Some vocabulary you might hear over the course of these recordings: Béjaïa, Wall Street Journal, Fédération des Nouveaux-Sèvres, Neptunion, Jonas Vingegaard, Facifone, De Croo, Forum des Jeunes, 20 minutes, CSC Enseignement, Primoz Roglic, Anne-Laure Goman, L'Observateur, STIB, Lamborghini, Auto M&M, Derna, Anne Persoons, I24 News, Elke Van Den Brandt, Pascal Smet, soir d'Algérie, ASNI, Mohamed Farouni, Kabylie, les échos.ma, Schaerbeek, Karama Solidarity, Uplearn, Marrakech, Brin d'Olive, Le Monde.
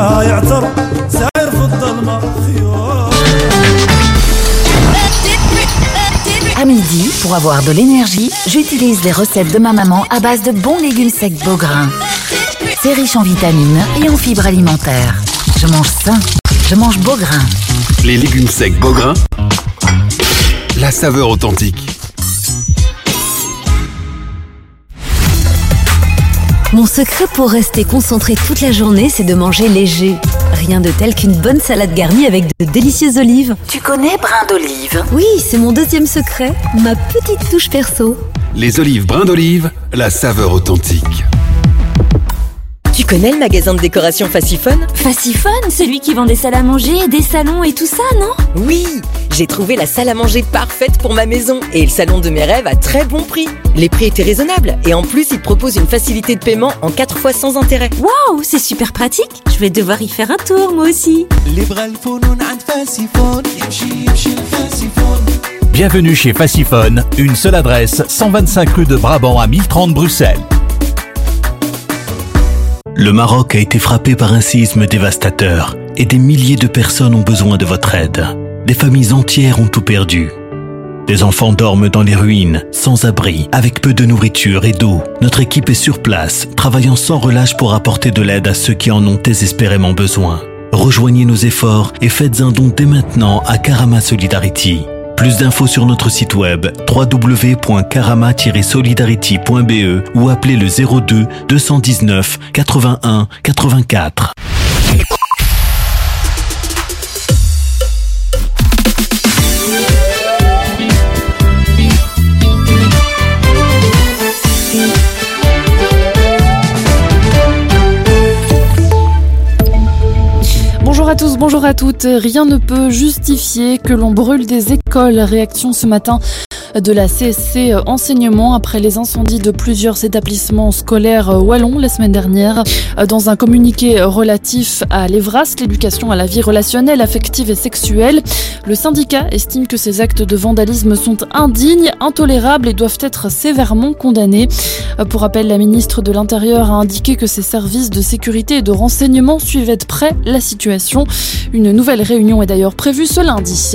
ما يعتر سعير في الظلمة خيوط. À midi, pour avoir de l'énergie, j'utilise les recettes de ma maman à base de bons légumes secs Beaugrain. C'est riche en vitamines et en fibres alimentaires. Je mange sain, je mange Beaugrain. Les légumes secs Beaugrain, la saveur authentique. Mon secret pour rester concentré toute la journée, c'est de manger léger. Rien de tel qu'une bonne salade garnie avec de délicieuses olives. Tu connais Brin d'Olive ? Oui, c'est mon deuxième secret, ma petite touche perso. Les olives Brin d'Olive, la saveur authentique. Tu connais le magasin de décoration Facifone ? Facifone, celui qui vend des salles à manger, des salons et tout ça, non ? Oui, j'ai trouvé la salle à manger parfaite pour ma maison et le salon de mes rêves à très bon prix. Les prix étaient raisonnables et en plus, ils proposent une facilité de paiement en 4 fois sans intérêt. Waouh, c'est super pratique. Je vais devoir y faire un tour, moi aussi. Bienvenue chez Facifone, une seule adresse, 125 rue de Brabant à 1030 Bruxelles. Le Maroc a été frappé par un séisme dévastateur et des milliers de personnes ont besoin de votre aide. Des familles entières ont tout perdu. Des enfants dorment dans les ruines, sans abri, avec peu de nourriture et d'eau. Notre équipe est sur place, travaillant sans relâche pour apporter de l'aide à ceux qui en ont désespérément besoin. Rejoignez nos efforts et faites un don dès maintenant à Karama Solidarity. Plus d'infos sur notre site web www.karama-solidarity.be ou appelez le 02 219 81 84. Bonjour à tous, bonjour à toutes. Rien ne peut justifier que l'on brûle des écoles. Réaction ce matin de la CSC Enseignement après les incendies de plusieurs établissements scolaires wallons la semaine dernière. Dans un communiqué relatif à l'EVRAS, l'éducation à la vie relationnelle, affective et sexuelle, le syndicat estime que ces actes de vandalisme sont indignes, intolérables et doivent être sévèrement condamnés. Pour rappel, la ministre de l'Intérieur a indiqué que ses services de sécurité et de renseignement suivaient de près la situation. Une nouvelle réunion est d'ailleurs prévue ce lundi.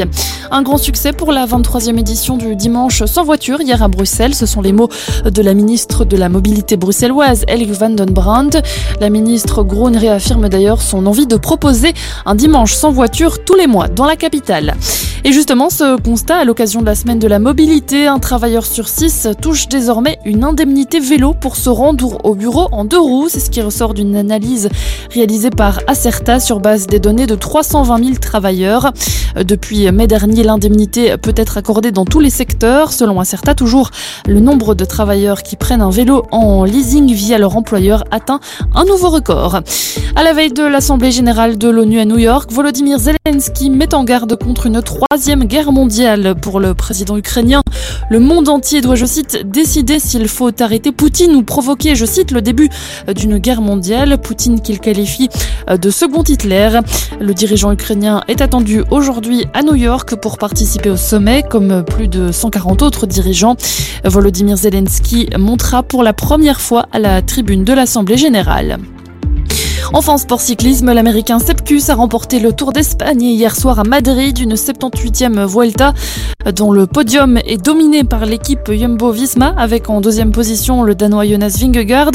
Un grand succès pour la 23e édition du dimanche sans voiture hier à Bruxelles. Ce sont les mots de la ministre de la mobilité bruxelloise, Elke Van Den Brandt. La ministre Groen réaffirme d'ailleurs son envie de proposer un dimanche sans voiture tous les mois dans la capitale. Et justement, ce constat, à l'occasion de la semaine de la mobilité, un travailleur sur 6 touche désormais une indemnité vélo pour se rendre au bureau en 2 roues. C'est ce qui ressort d'une analyse réalisée par Acerta sur base des données de 320 000 travailleurs. Depuis mai dernier, l'indemnité peut être accordée dans tous les secteurs. Selon Acerta, toujours, le nombre de travailleurs qui prennent un vélo en leasing via leur employeur atteint un nouveau record. À la veille de l'Assemblée générale de l'ONU à New York, Volodymyr Zelensky met en garde contre une 3e guerre mondiale. Pour le président ukrainien, le monde entier doit, je cite, décider s'il faut arrêter Poutine ou provoquer, je cite, le début d'une guerre mondiale. Poutine qu'il qualifie de second Hitler. Le dirigeant ukrainien est attendu aujourd'hui à New York pour participer au sommet, comme plus de 140 autres dirigeants. Volodymyr Zelensky montera pour la première fois à la tribune de l'Assemblée générale. Enfin, sport cyclisme, l'américain Sepkus a remporté le Tour d'Espagne hier soir à Madrid, une 78e Vuelta dont le podium est dominé par l'équipe Jumbo-Visma avec en 2e position le Danois Jonas Vingegaard,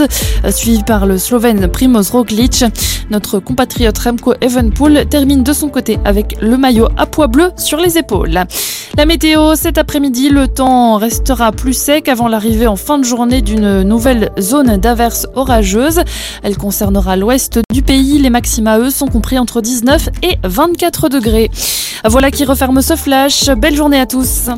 suivi par le Slovène Primoz Roglic. Notre compatriote Remco Evenepoel termine de son côté avec le maillot à pois bleu sur les épaules. La météo, cet après-midi, le temps restera plus sec avant l'arrivée en fin de journée d'une nouvelle zone d'averses orageuses. Elle concernera l'ouest du pays. Les maxima, eux, sont compris entre 19 et 24 degrés. Voilà qui referme ce flash. Belle journée à tous.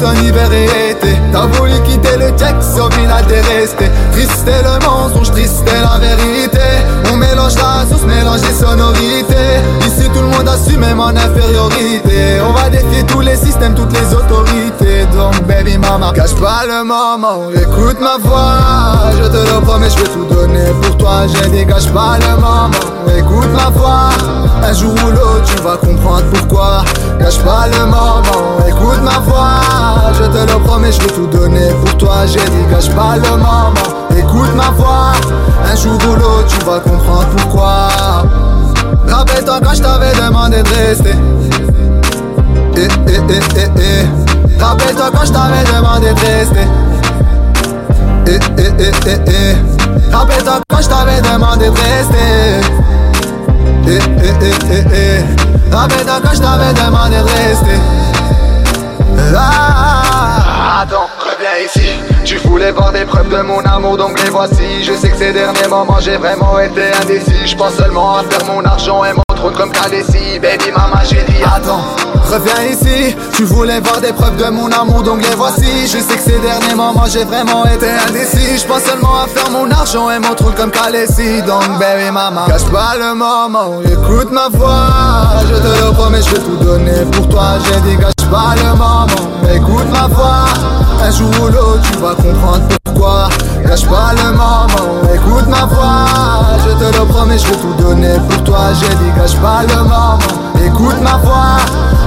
tout en hiver et été. T'as voulu quitter le texte, au final t'es resté. Triste est le mensonge, triste est la vérité. On mélange la sauce, mélange les sonorités. Ici tout le monde assume même en infériorité. On va défier tous les systèmes, toutes les autorités. Donc baby mama, cache pas le moment. Écoute ma voix, je te le promets, je vais tout donner pour toi. J'ai dit cache pas le moment. Écoute ma voix, un jour ou l'autre tu vas comprendre pourquoi. Cache pas le moment, écoute ma voix, je te le promets, je vais tout donner pour toi. J'ai dit gâche pas le moment, écoute ma voix, un jour ou l'autre tu vas comprendre pourquoi. Rappelle-toi quand je t'avais demandé de rester. Rappelle-toi quand je t'avais demandé de rester. Rappelle-toi quand je t'avais demandé de rester. Eh, eh, eh, eh, eh. Rappelle-toi quand je t'avais demandé de rester là. Attends, reviens ici. Tu voulais voir des preuves de mon amour, donc les voici. Je sais que ces derniers moments j'ai vraiment été indécis. Je pense seulement à faire mon argent et mon trône comme Khaleesi. Baby mama j'ai dit attends, reviens ici. Tu voulais voir des preuves de mon amour, donc les voici. Je sais que ces derniers moments j'ai vraiment été indécis. Je pense seulement à faire mon argent et mon trône comme Khaleesi. Donc baby mama, cache pas le moment, écoute ma voix. Je te le promets, je vais tout donner pour toi. J'ai dit cache pas le moment, écoute ma voix. Un jour ou l'autre tu vas comprendre pourquoi. Cache pas le moment, écoute ma voix. Je te le promets, je vais tout donner pour toi. J'ai dit cache pas le moment, écoute ma voix.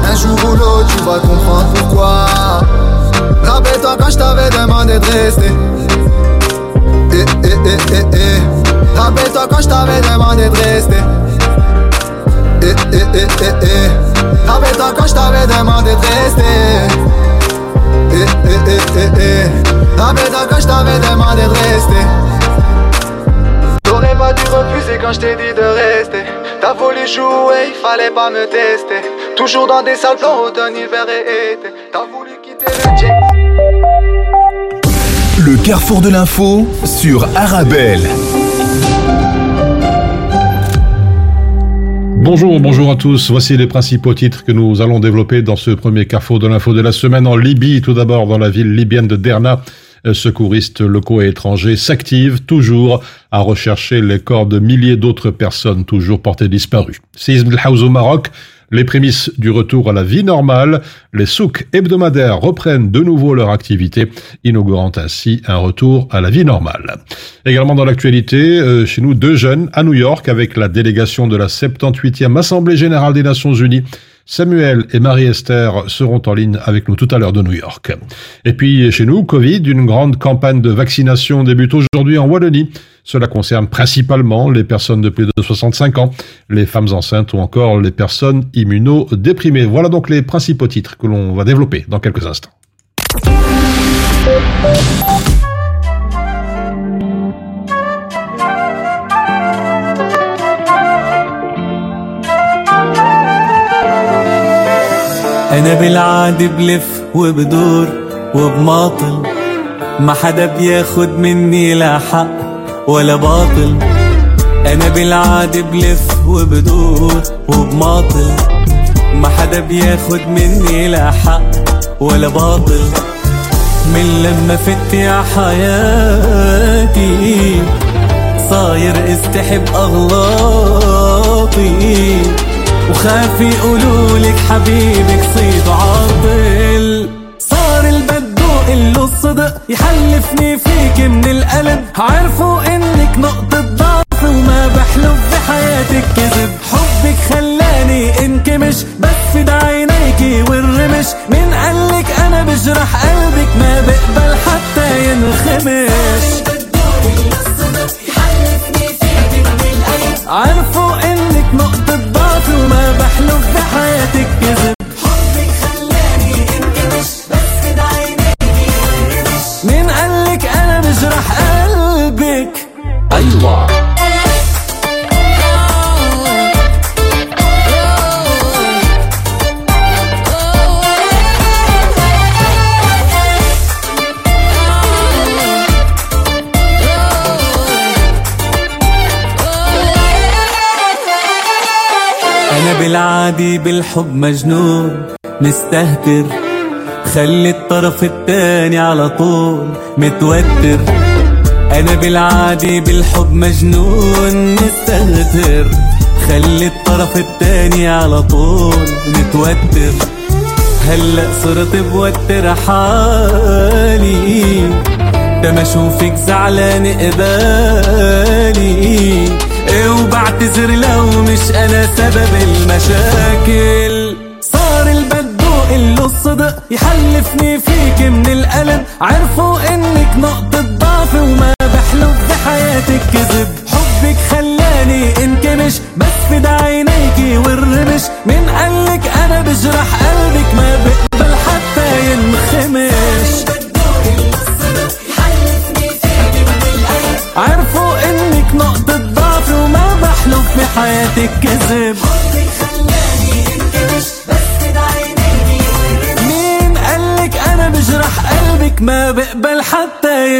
Un jour ou l'autre tu vas comprendre pourquoi. Rappelle-toi quand je t'avais demandé de rester. Eh, eh, eh, eh, eh. Rappelle-toi quand je t'avais demandé de rester. Eh, eh, eh, eh, eh. Rappelle-toi quand je t'avais demandé de rester. Eh, eh, eh, eh, eh. Rappelle-toi quand je t'avais demandé de rester. T'aurais pas dû refuser quand je t'ai dit de rester. T'as voulu jouer, il fallait pas me tester. Toujours dans des salles plans, automne, hiver et été. T'as voulu quitter le jet. Le carrefour de l'info sur Arabelle. Bonjour, bonjour à tous. Voici les principaux titres que nous allons développer dans ce premier carrefour de l'info de la semaine en Libye. Tout d'abord, dans la ville libyenne de Derna, secouristes locaux et étrangers s'activent toujours à rechercher les corps de milliers d'autres personnes toujours portées disparues. Séisme de Haouz au Maroc, les prémices du retour à la vie normale, les souks hebdomadaires reprennent de nouveau leur activité, inaugurant ainsi un retour à la vie normale. Également dans l'actualité, chez nous, deux jeunes à New York avec la délégation de la 78e Assemblée Générale des Nations Unies. Samuel et Marie-Esther seront en ligne avec nous tout à l'heure de New York. Et puis chez nous, Covid, une grande campagne de vaccination débute aujourd'hui en Wallonie. Cela concerne principalement les personnes de plus de 65 ans, les femmes enceintes ou encore les personnes immunodéprimées. Voilà donc les principaux titres que l'on va développer dans quelques instants. أنا بالعادي بلف وبدور وبماطل ما حدا بياخد مني لا حق ولا باطل أنا بالعادي بلف وبدور وبماطل ما حدا بياخد مني لا حق ولا باطل من لما فت يا حياتي صاير استحب أغلاطي وخاف يقولولك حبيبك صيد عاطل صار البدوق اللي الصدق يحلفني فيك من القلب عارفوا انك نقطة ضعف وما بحلف بحياتك كذب حبك خلاني انكمش بس ده عينيكي والرمش من قالك انا بجرح قلبك ما بقبل حتى ينخمش صار البدوق اللي الصدق يحلفني فيك من القلب عارفوا انك نقطة وما بحلف بحياتك كذب حبك خلاني انكمش بس كده عينيكي والرمش مين قالك انا بجرح قلبك ايوه بالعادي بالحب مجنون مستهتر خلي الطرف التاني على طول متوتر أنا بالعادي بالحب مجنون مستهتر خلي الطرف التاني على طول متوتر هلأ صرت بوتر حالي لما أشوفك زعلان قبالي وبعتذر لو مش أنا سبب المشاكل صار البدوق اللي الصدق يحلفني فيك من الألم عرفوا إنك نقطة ضعف وما بحلف بحياتك كذب حبك خلاني انكمش بس ده عينيكي والرمش من قالك أنا بجرح قلبك ما بقبل حتى ينخمش عرفوا انك نقطة ضعف وما بحلف بحياتك كذب حبك خلاني انكمش بس ده عينيكي والرمش مين قالك انا بجرح قلبك ما بقبل حتى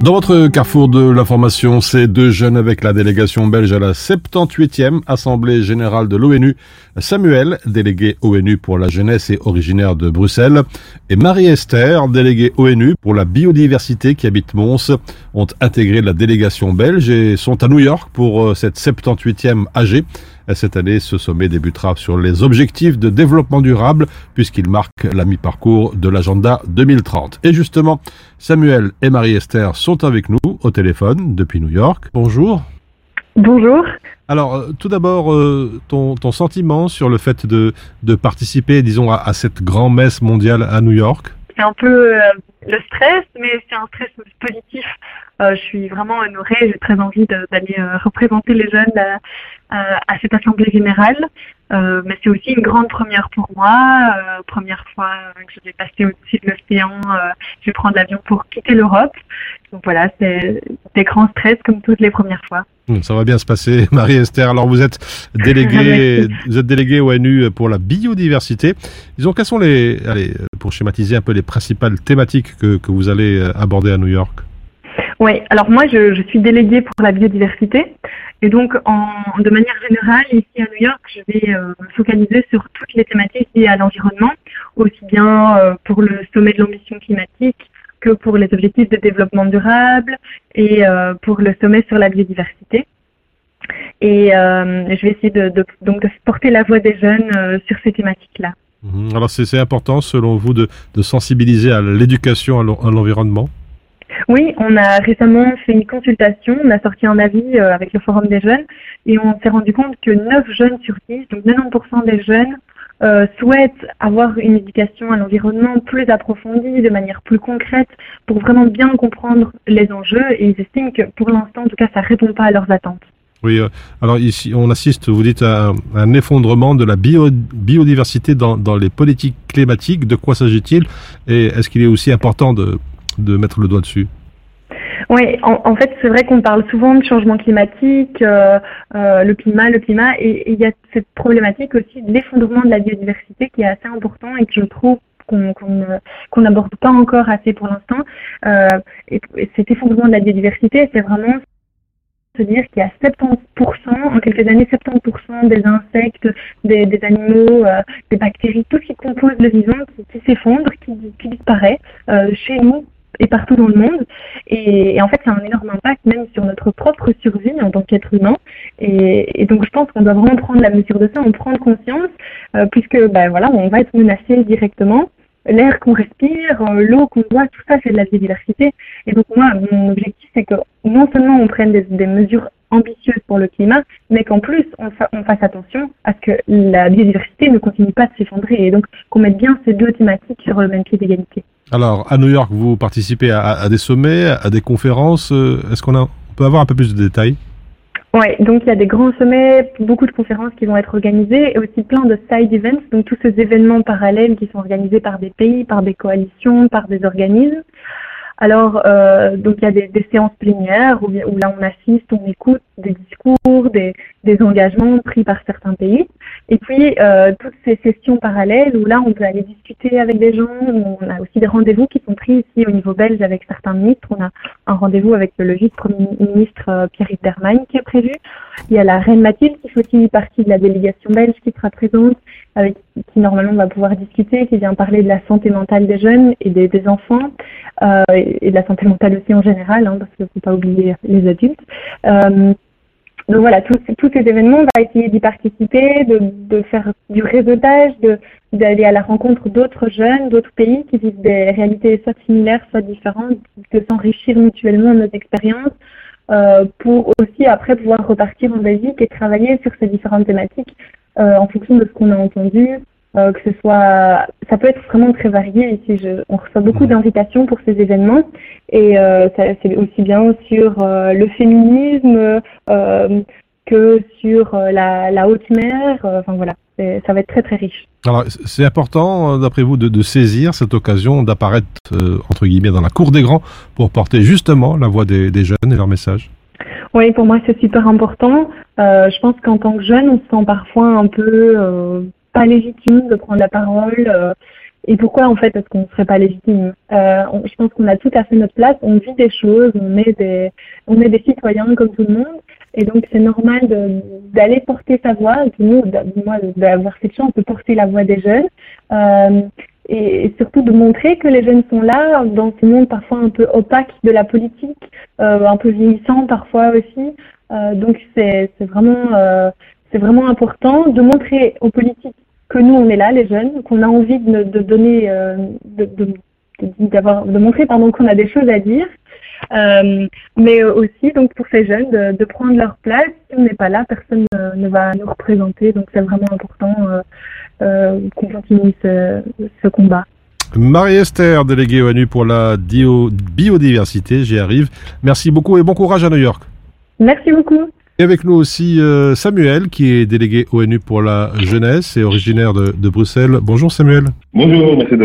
Dans votre carrefour de l'information, ces deux jeunes avec la délégation belge à la 78e Assemblée Générale de l'ONU. Samuel, délégué ONU pour la jeunesse et originaire de Bruxelles, et Marie-Esther, déléguée ONU pour la biodiversité qui habite Mons, ont intégré la délégation belge et sont à New York pour cette 78e AG. Cette année, ce sommet débutera sur les objectifs de développement durable puisqu'il marque la mi-parcours de l'agenda 2030. Et justement, Samuel et Marie-Esther sont avec nous au téléphone depuis New York. Bonjour. Bonjour. Alors, tout d'abord, ton sentiment sur le fait de participer, disons, à cette grand-messe mondiale à New York. C'est un peu le stress, mais c'est un stress positif. Je suis vraiment honorée, j'ai très envie d'aller représenter les jeunes à cette assemblée générale. Mais c'est aussi une grande première pour moi, première fois que je vais passer au-dessus de l'océan, je vais prendre l'avion pour quitter l'Europe. Donc voilà, c'est des grands stress comme toutes les premières fois. Ça va bien se passer, Marie-Esther. Alors vous êtes déléguée ONU pour la biodiversité. Disons, quelles sont pour schématiser un peu les principales thématiques que vous allez aborder à New York? Oui, alors moi je suis déléguée pour la biodiversité et donc de manière générale ici à New York je vais me focaliser sur toutes les thématiques liées à l'environnement, aussi bien pour le sommet de l'ambition climatique que pour les objectifs de développement durable et pour le sommet sur la biodiversité. Et je vais essayer de porter la voix des jeunes sur ces thématiques-là. Alors c'est important selon vous de sensibiliser à l'éducation à l'environnement? Oui, on a récemment fait une consultation, on a sorti un avis avec le Forum des Jeunes et on s'est rendu compte que 9 jeunes sur 10, donc 90% des jeunes, souhaitent avoir une éducation à l'environnement plus approfondie, de manière plus concrète, pour vraiment bien comprendre les enjeux et ils estiment que pour l'instant, en tout cas, ça ne répond pas à leurs attentes. Oui, alors ici, on assiste, vous dites, à un effondrement de la biodiversité dans les politiques climatiques. De quoi s'agit-il et est-ce qu'il est aussi important de mettre le doigt dessus? Oui, en fait, c'est vrai qu'on parle souvent de changement climatique, le climat, et il y a cette problématique aussi de l'effondrement de la biodiversité qui est assez important et que je trouve qu'on n'aborde pas encore assez pour l'instant. Et cet effondrement de la biodiversité, c'est vraiment se dire qu'il y a 70%, en quelques années, 70% des insectes, des animaux, des bactéries, tout ce qui compose le vivant qui s'effondre, qui disparaît chez nous et partout dans le monde. Et en fait, ça a un énorme impact même sur notre propre survie en tant qu'être humain. Et donc, je pense qu'on doit vraiment prendre la mesure de ça, en prendre conscience, puisque on va être menacé directement. L'air qu'on respire, l'eau qu'on boit, tout ça, c'est de la biodiversité. Et donc, moi, mon objectif, c'est que non seulement on prenne des mesures ambitieuses pour le climat, mais qu'en plus, on fasse attention à ce que la biodiversité ne continue pas de s'effondrer. Et donc, qu'on mette bien ces deux thématiques sur le même pied d'égalité. Alors, à New York, vous participez à des sommets, à des conférences. Est-ce qu'on peut avoir un peu plus de détails ? Oui, donc il y a des grands sommets, beaucoup de conférences qui vont être organisées et aussi plein de side events, donc tous ces événements parallèles qui sont organisés par des pays, par des coalitions, par des organismes. Alors, donc il y a des séances plénières où là on assiste, on écoute des discours, des engagements pris par certains pays. Et puis, toutes ces sessions parallèles où là on peut aller discuter avec des gens, on a aussi des rendez-vous qui sont pris ici au niveau belge avec certains ministres. On a un rendez-vous avec le vice-premier ministre Pierre-Yves Dermagne qui est prévu. Il y a la reine Mathilde qui fait aussi partie de la délégation belge qui sera présente, avec qui normalement on va pouvoir discuter, qui vient parler de la santé mentale des jeunes et des enfants, et de la santé mentale aussi en général, hein, parce qu'il ne faut pas oublier les adultes. Donc voilà, tous ces événements, on va essayer d'y participer, de faire du réseautage, d'aller à la rencontre d'autres jeunes, d'autres pays qui vivent des réalités soit similaires, soit différentes, de s'enrichir mutuellement de nos expériences, pour aussi après pouvoir repartir en Belgique et travailler sur ces différentes thématiques en fonction de ce qu'on a entendu, que ce soit, ça peut être vraiment très varié ici. On reçoit beaucoup d'invitations pour ces événements et c'est aussi bien sur le féminisme que sur la haute mer. Enfin voilà, ça va être très très riche. Alors c'est important, d'après vous, de saisir cette occasion d'apparaître entre guillemets dans la cour des grands pour porter justement la voix des jeunes et leur message. Oui, pour moi c'est super important. Je pense qu'en tant que jeune, on se sent parfois un peu pas légitime de prendre la parole. Et pourquoi en fait est-ce qu'on ne serait pas légitime? Je pense qu'on a tout à fait notre place, on vit des choses, on est des citoyens comme tout le monde. Et donc c'est normal d'aller porter sa voix, d'avoir cette chance de porter la voix des jeunes. Et surtout de montrer que les jeunes sont là dans ce monde parfois un peu opaque de la politique, un peu vieillissant parfois aussi. Donc c'est vraiment important de montrer aux politiques que nous on est là, les jeunes, qu'on a envie de montrer qu'on a des choses à dire. Mais aussi donc pour ces jeunes de prendre leur place. Si on n'est pas là, personne ne va nous représenter, donc c'est vraiment important qu'on continue ce combat. Marie-Esther, déléguée ONU pour la biodiversité, j'y arrive. Merci beaucoup et bon courage à New York. Merci beaucoup. Et avec nous aussi Samuel, qui est délégué ONU pour la jeunesse et originaire de Bruxelles. Bonjour Samuel. Bonjour, merci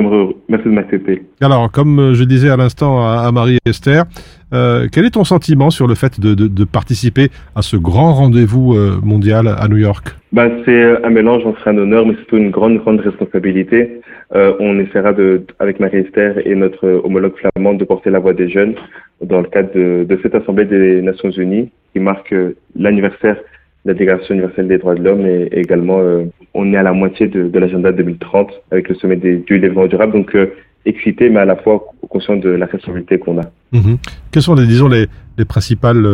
de m'accepter. Alors, comme je disais à l'instant à Marie-Esther, quel est ton sentiment sur le fait de participer à ce grand rendez-vous mondial à New York? C'est un mélange entre un honneur, mais surtout une grande responsabilité. On essaiera, avec Marie-Esther et notre homologue flamande, de porter la voix des jeunes dans le cadre de cette Assemblée des Nations Unies qui marque l'anniversaire de la Déclaration universelle des droits de l'homme et également on est à la moitié de l'agenda 2030 avec le sommet du développement durable. Donc excité, mais à la fois conscient de la responsabilité qu'on a. Mmh. Quelles sont les principales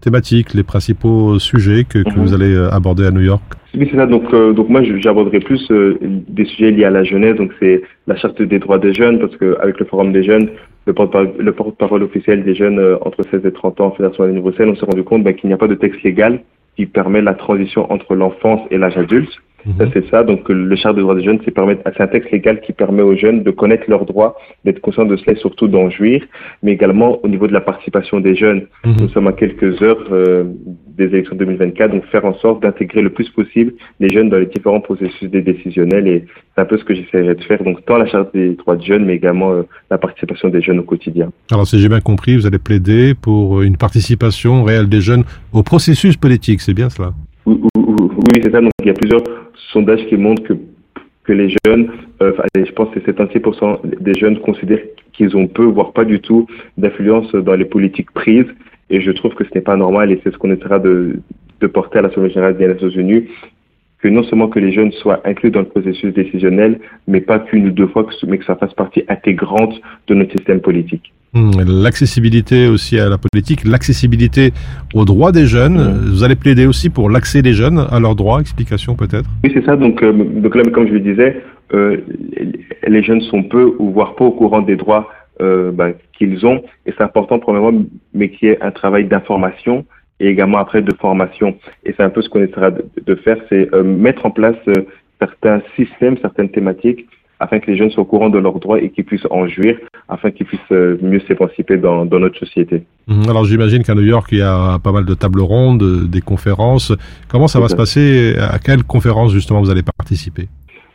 thématiques, les principaux sujets que vous allez aborder à New York? Oui, c'est ça. Donc moi, j'aborderai plus des sujets liés à la jeunesse. Donc c'est la charte des droits des jeunes, parce qu'avec le Forum des Jeunes, le porte-parole officiel des jeunes entre 16 et 30 ans en Fédération des Nouveaux-Sèvres, on s'est rendu compte qu'il n'y a pas de texte légal qui permet la transition entre l'enfance et l'âge adulte. Ça, c'est ça. Donc, le Charte des droits des jeunes, c'est un texte légal qui permet aux jeunes de connaître leurs droits, d'être conscients de cela et surtout d'en jouir, mais également au niveau de la participation des jeunes. Nous sommes à quelques heures des élections 2024, donc faire en sorte d'intégrer le plus possible les jeunes dans les différents processus décisionnels, et c'est un peu ce que j'essaierai de faire. Donc, tant la Charte des droits des jeunes, mais également la participation des jeunes au quotidien. Alors, si j'ai bien compris, vous allez plaider pour une participation réelle des jeunes au processus politique, c'est bien cela? Oui, c'est ça. Donc, il y a plusieurs sondages qui montrent que les jeunes, je pense que c'est 76% des jeunes considèrent qu'ils ont peu, voire pas du tout, d'influence dans les politiques prises. Et je trouve que ce n'est pas normal, et c'est ce qu'on essaiera de porter à l'Assemblée générale des Nations Unies, que non seulement que les jeunes soient inclus dans le processus décisionnel, mais pas qu'une ou deux fois, mais que ça fasse partie intégrante de notre système politique. L'accessibilité aussi à la politique, l'accessibilité aux droits des jeunes. Vous allez plaider aussi pour l'accès des jeunes à leurs droits, explication peut-être? Oui, c'est ça. Donc là, comme je le disais, les jeunes sont peu ou voire pas au courant des droits qu'ils ont. Et c'est important probablement, mais qu'il y ait un travail d'information et également après de formation. Et c'est un peu ce qu'on essaiera de faire, c'est mettre en place certains systèmes, certaines thématiques, afin que les jeunes soient au courant de leurs droits et qu'ils puissent en jouir, afin qu'ils puissent mieux s'émanciper dans notre société. Alors j'imagine qu'à New York, il y a pas mal de tables rondes, des conférences. Comment ça va se passer? À quelle conférence justement vous allez participer?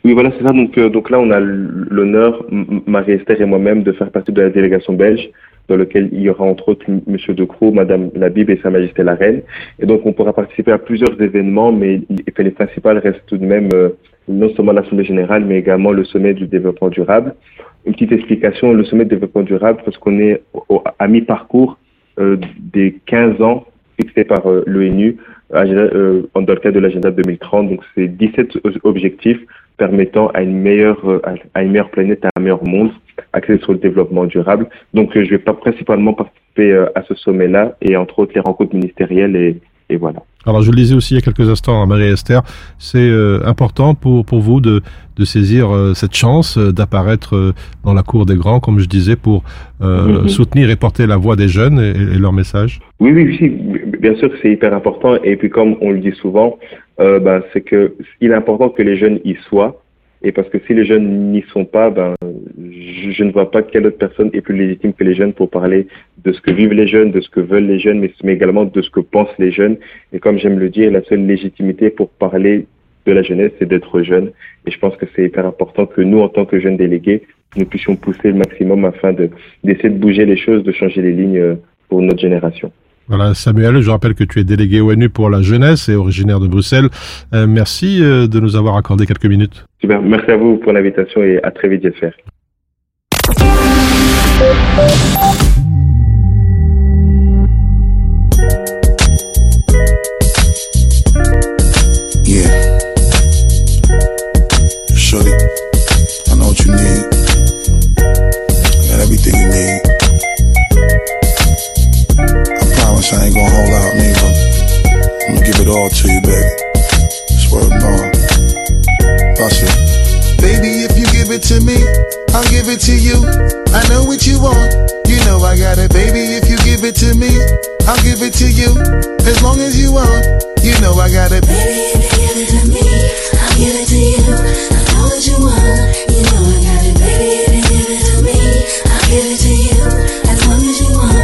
Oui, voilà, c'est ça. Donc là, on a l'honneur, Marie-Esther et moi-même, de faire partie de la délégation belge, dans laquelle il y aura entre autres M. De Croo, Mme Labib et Sa Majesté la Reine. Et donc, on pourra participer à plusieurs événements, mais les principales restent tout de même non seulement l'Assemblée Générale, mais également le Sommet du Développement Durable. Une petite explication, le Sommet du Développement Durable, parce qu'on est à mi-parcours des 15 ans fixés par l'ONU dans le cadre de l'agenda 2030. Donc, c'est 17 objectifs permettant à une meilleure planète, à un meilleur monde, axé sur le développement durable. Donc, je vais principalement participer à ce sommet-là et entre autres les rencontres ministérielles et voilà. Alors, je le disais aussi il y a quelques instants à Marie-Esther, c'est important pour vous de saisir cette chance d'apparaître dans la cour des grands, comme je disais, pour soutenir et porter la voix des jeunes et leur message. Oui, oui, oui, bien sûr, c'est hyper important. Et puis, comme on le dit souvent, c'est que il est important que les jeunes y soient. Et parce que si les jeunes n'y sont pas, je ne vois pas quelle autre personne est plus légitime que les jeunes pour parler de ce que vivent les jeunes, de ce que veulent les jeunes, mais également de ce que pensent les jeunes. Et comme j'aime le dire, la seule légitimité pour parler de la jeunesse, c'est d'être jeune. Et je pense que c'est hyper important que nous, en tant que jeunes délégués, nous puissions pousser le maximum afin d'essayer de bouger les choses, de changer les lignes pour notre génération. Voilà, Samuel, je rappelle que tu es délégué ONU pour la jeunesse et originaire de Bruxelles. Merci de nous avoir accordé quelques minutes. Super, merci à vous pour l'invitation et à très vite, j'espère. Yeah. Shorty, I know what you need. I got everything you need. I ain't gonna hold out, nigga. I'm gonna give it all to you, baby. Swear to God. Baby, if you give it to me, I'll give it to you. I know what you want, you know I got it. Baby, if you give it to me, I'll give it to you. As long as you want, you know I got it. Baby, if you give it to me, I'll give it to you. I know what you want, you know I got it. Baby, if you give it to me, I'll give it to you. As long as you want.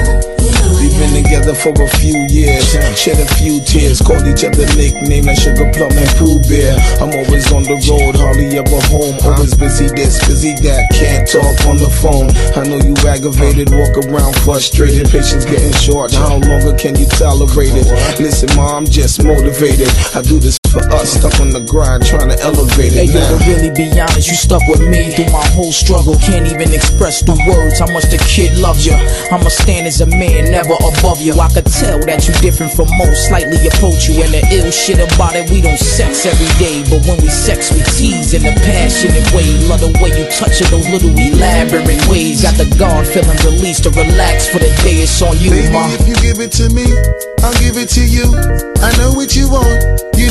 Been together for a few years, shed a few tears, called each other nickname like Sugar Plum and Pooh Bear. I'm always on the road, hardly ever home. Always busy this, busy that, can't talk on the phone. I know you aggravated, walk around frustrated, patience getting short. How longer can you tolerate it? Listen, ma, I'm just motivated. I do this for us, stuck on the grind, trying to elevate it. Hey, yo, to really be honest, you stuck with me through my whole struggle. Can't even express through words how much the kid loves you. I'ma stand as a man, never a above you. I could tell that you different from most, slightly approach you. And the ill shit about it, we don't sex every day, but when we sex, we tease in a passionate way. Love the way you touch it, those little elaborate ways. Got the guard feeling released to relax for the day, it's on you, baby, ma. If you give it to me, I'll give it to you. I know what you want, you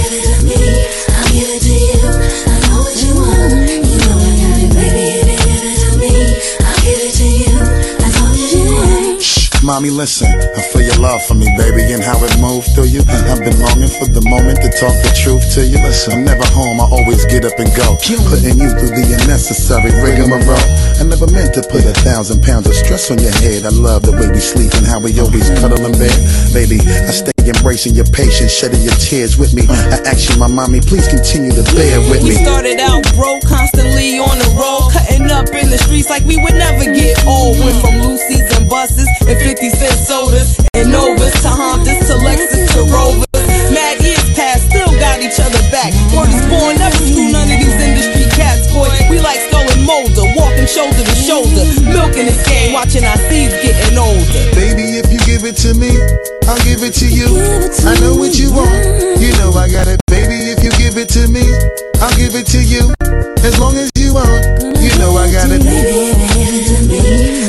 give it to me, I'll give it to you. I know what you want. You know I got it, baby, if you give it to me, I'll give it to you, as long as you want. Shh, mommy, listen, I feel your love for me, baby, and how it moved through you. I've been longing for the moment to talk the truth to you. Listen, I'm never home, I always get up and go, putting you through the unnecessary rigmarole. I never meant to put 1,000 pounds of stress on your head. I love the way we sleep and how we always cuddle in bed. Baby, I stay embracing your patience, shedding your tears with me. I ask you, my mommy, please continue to bear with me. We started out broke, constantly on the road, cutting up in the streets like we would never get old. Went from Lucy's and buses and 50-cent sodas and Novas to Hondas to Lexus to Rovers. Mad years past, still got each other back. Word is born, never screw none of these industry cats, boy. We like stolen molder, walking shoulder to shoulder, milking this game, watching our seeds getting older. Baby, if you give it to me, I'll give it to you. I know what you want, you know I got it. Baby, if you give it to me, I'll give it to you. As long as you want, you know I got it. Baby, if you give it to me,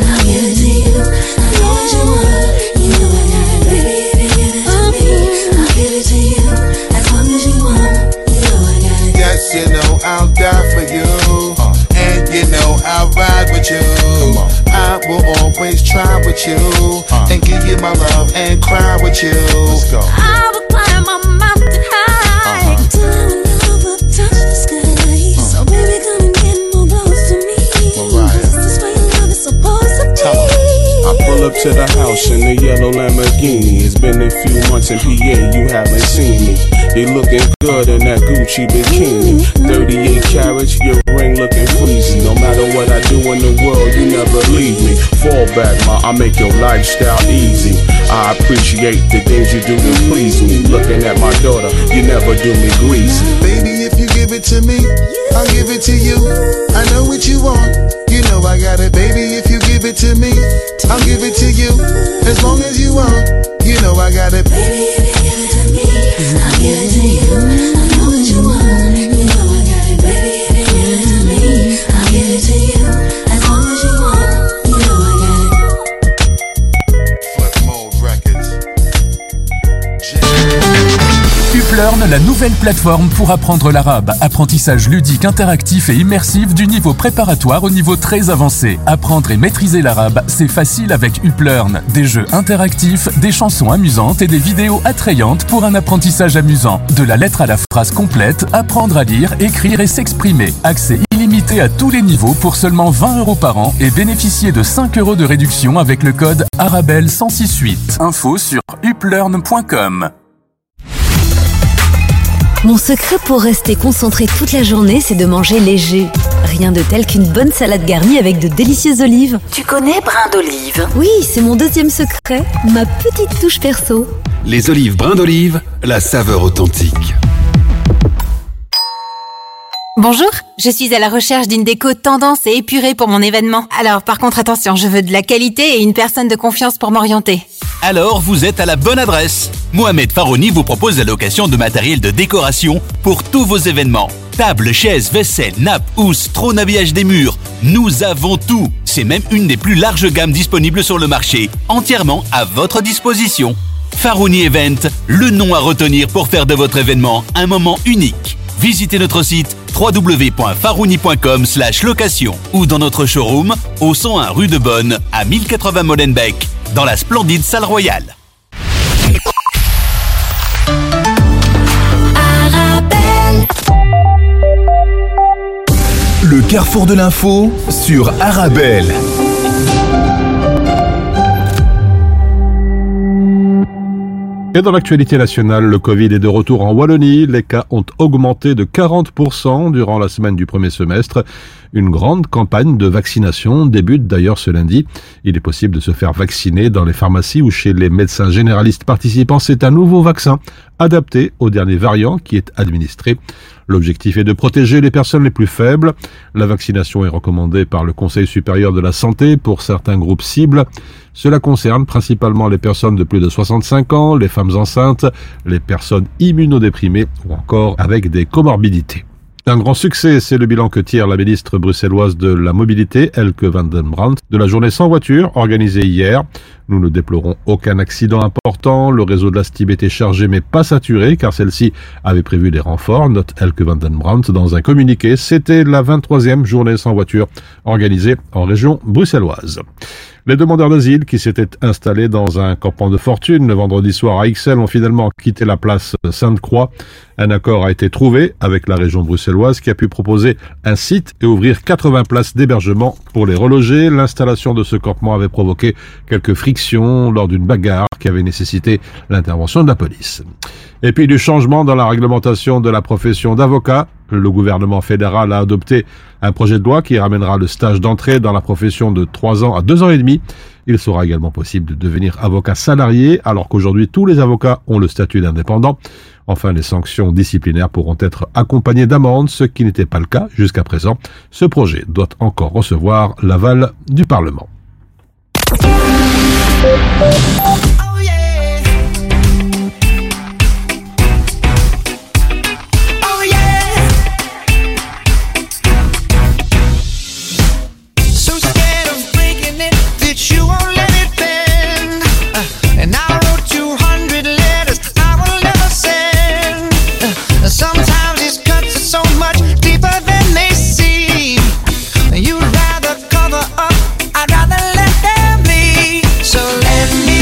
I'll give it to you. I know what you want, you know I got it. Baby, if you give it to me, I'll give it to you. As long as you want, you know I got it. Yes, you know I'll die for you, and you know I'll ride with you. I will always try with you, and give you my love and cry with you. Let's go. I will climb a mountain high, till our love will touch the sky. So baby, come and get more close to me. This is where your love is supposed to be. roll up to the house in the yellow Lamborghini. It's been a few months in PA, you haven't seen me. They looking good in that Gucci bikini. 38 carats, your ring looking fleecy. No matter what I do in the world, you never leave me. Fall back, ma, I make your lifestyle easy. I appreciate the things you do to please me. Looking at my daughter, you never do me greasy. Baby, if you give it to me, I'll give it to you. I know what you want, you know I got it. Baby, if you give it to me, I'll give it to you. As long as you want, you know I got it. Baby, if you give it to me, I'll give it to you. I know what you want, you know I got it. Baby, if you give it to me, I'll give it to you. As long as you want, you know I got it. Uplearn, la nouvelle plateforme pour apprendre l'arabe. Apprentissage ludique, interactif et immersif du niveau préparatoire au niveau très avancé. Apprendre et maîtriser l'arabe, c'est facile avec Uplearn. Des jeux interactifs, des chansons amusantes et des vidéos attrayantes pour un apprentissage amusant. De la lettre à la phrase complète, apprendre à lire, écrire et s'exprimer. Accès illimité à tous les niveaux pour seulement 20 € par an et bénéficier de 5 € de réduction avec le code ARABEL1068. Info sur uplearn.com. Mon secret pour rester concentré toute la journée, c'est de manger léger. Rien de tel qu'une bonne salade garnie avec de délicieuses olives. Tu connais Brin d'Olive? Oui, c'est mon deuxième secret, ma petite touche perso. Les olives Brin d'Olive, la saveur authentique. Bonjour, je suis à la recherche d'une déco tendance et épurée pour mon événement. Alors par contre, attention, je veux de la qualité et une personne de confiance pour m'orienter. Alors vous êtes à la bonne adresse. Mohamed Farouni vous propose la location de matériel de décoration pour tous vos événements. Tables, chaises, vaisselle, nappes, housses, trône, habillage des murs. Nous avons tout. C'est même une des plus larges gammes disponibles sur le marché, entièrement à votre disposition. Farouni Event, le nom à retenir pour faire de votre événement un moment unique. Visitez notre site www.farouni.com/location ou dans notre showroom au 101 rue de Bonne à 1080 Molenbeek dans la splendide salle royale. Le carrefour de l'info sur Arabelle. Et dans l'actualité nationale, le Covid est de retour en Wallonie. Les cas ont augmenté de 40% durant la semaine du premier semestre. Une grande campagne de vaccination débute d'ailleurs ce lundi. Il est possible de se faire vacciner dans les pharmacies ou chez les médecins généralistes participants. C'est un nouveau vaccin adapté au dernier variant qui est administré. L'objectif est de protéger les personnes les plus faibles. La vaccination est recommandée par le Conseil supérieur de la santé pour certains groupes cibles. Cela concerne principalement les personnes de plus de 65 ans, les femmes enceintes, les personnes immunodéprimées ou encore avec des comorbidités. Un grand succès, c'est le bilan que tire la ministre bruxelloise de la mobilité, Elke Van Den Brandt, de la journée sans voiture organisée hier. Nous ne déplorons aucun accident important. Le réseau de la STIB était chargé mais pas saturé car celle-ci avait prévu des renforts, note Elke Van Den Brandt dans un communiqué. C'était la 23e journée sans voiture organisée en région bruxelloise. Les demandeurs d'asile qui s'étaient installés dans un campement de fortune le vendredi soir à Ixelles ont finalement quitté la place Sainte-Croix. Un accord a été trouvé avec la région bruxelloise qui a pu proposer un site et ouvrir 80 places d'hébergement pour les reloger. L'installation de ce campement avait provoqué quelques frictions lors d'une bagarre qui avait nécessité l'intervention de la police. Et puis du changement dans la réglementation de la profession d'avocat. Le gouvernement fédéral a adopté un projet de loi qui ramènera le stage d'entrée dans la profession de 3 ans à 2 ans et demi. Il sera également possible de devenir avocat salarié, alors qu'aujourd'hui tous les avocats ont le statut d'indépendant. Enfin, les sanctions disciplinaires pourront être accompagnées d'amendes, ce qui n'était pas le cas jusqu'à présent. Ce projet doit encore recevoir l'aval du Parlement. I'd rather let them be, so let me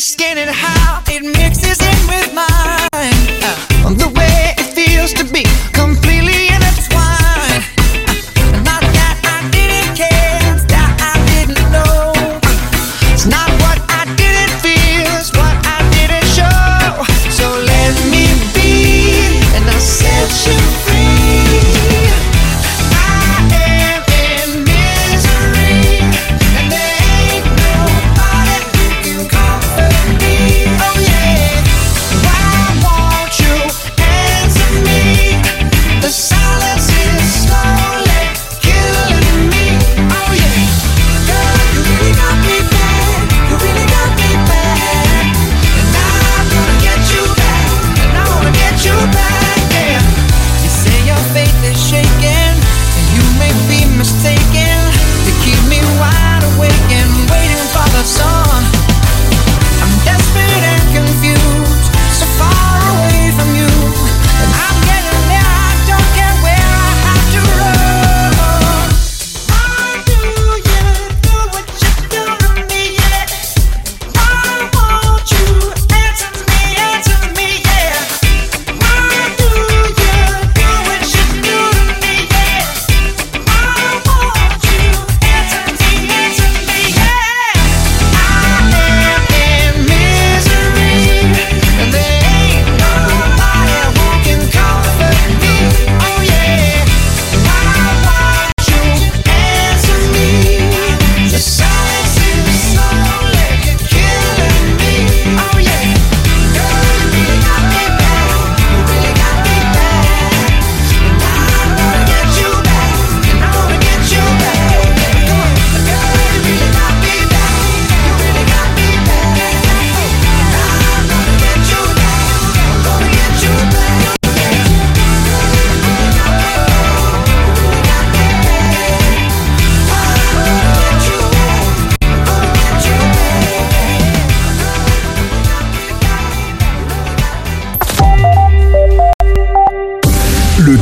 his skin and how it mixes in with mine. On the way it feels to be completely intertwined. Not that I didn't care, it's that I didn't know. It's not what I didn't feel, it's what I didn't show. So let me be, and I'll set you free.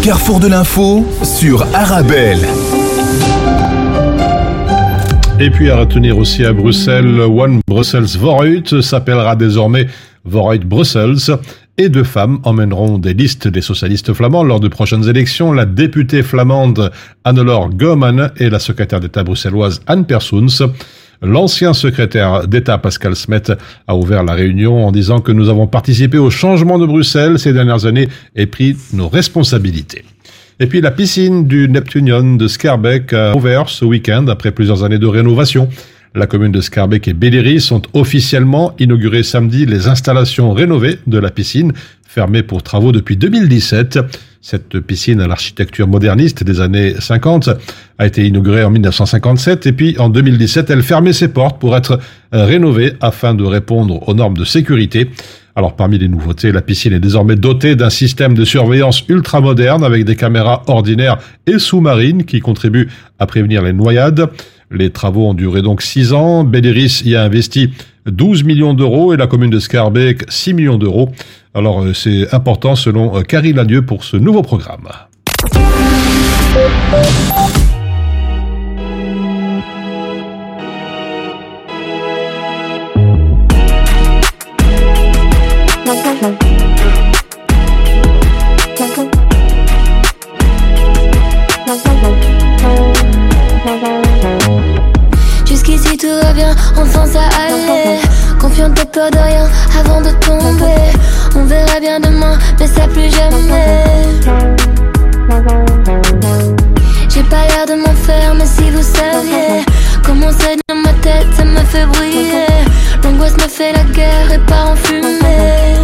Carrefour de l'info sur Arabelle. Et puis à retenir aussi à Bruxelles, One Brussels Vooruit s'appellera désormais Vooruit Brussels. Et deux femmes emmèneront des listes des socialistes flamands lors de prochaines élections, la députée flamande Anne-Laure Goman et la secrétaire d'État bruxelloise Anne Persoons. L'ancien secrétaire d'État Pascal Smet a ouvert la réunion en disant que nous avons participé au changement de Bruxelles ces dernières années et pris nos responsabilités. Et puis la piscine du Neptunion de Schaerbeek a ouvert ce week-end après plusieurs années de rénovation. La commune de Schaerbeek et Belléry sont officiellement inaugurées samedi les installations rénovées de la piscine, fermée pour travaux depuis 2017. Cette piscine à l'architecture moderniste des années 50 a été inaugurée en 1957 et puis en 2017, elle fermait ses portes pour être rénovée afin de répondre aux normes de sécurité. Alors parmi les nouveautés, la piscine est désormais dotée d'un système de surveillance ultramoderne avec des caméras ordinaires et sous-marines qui contribuent à prévenir les noyades. Les travaux ont duré donc 6 ans. Belléris y a investi 12 millions d'euros et la commune de Schaerbeek 6 millions d'euros. Alors c'est important selon Carrie Ladieu pour ce nouveau programme. Enfin ça allait, confiante et peur de rien avant de tomber. On verra bien demain, mais ça plus jamais. J'ai pas l'air de m'en faire, mais si vous saviez comment c'est dans ma tête, ça me fait briller. L'angoisse me fait la guerre et part en fumée.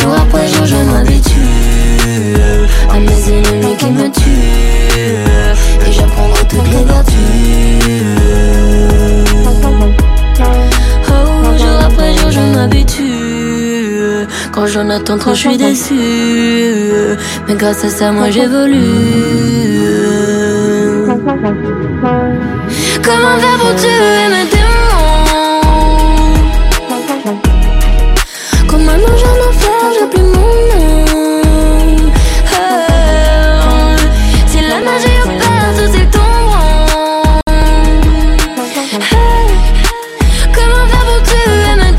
Jour après jour je m'habitue à mes ennemis qui me tuent. Et j'apprendrai toutes les vertus. Je m'habitue. Quand j'en attends trop, je suis déçue. Mais grâce à ça, moi j'évolue. Comment faire pour tuer mes démons? Comme un ange en enfer, j'ai plus mon nom. Oh. Si la magie opère, tout c'est ton rond. Comment faire pour tuer mes démons?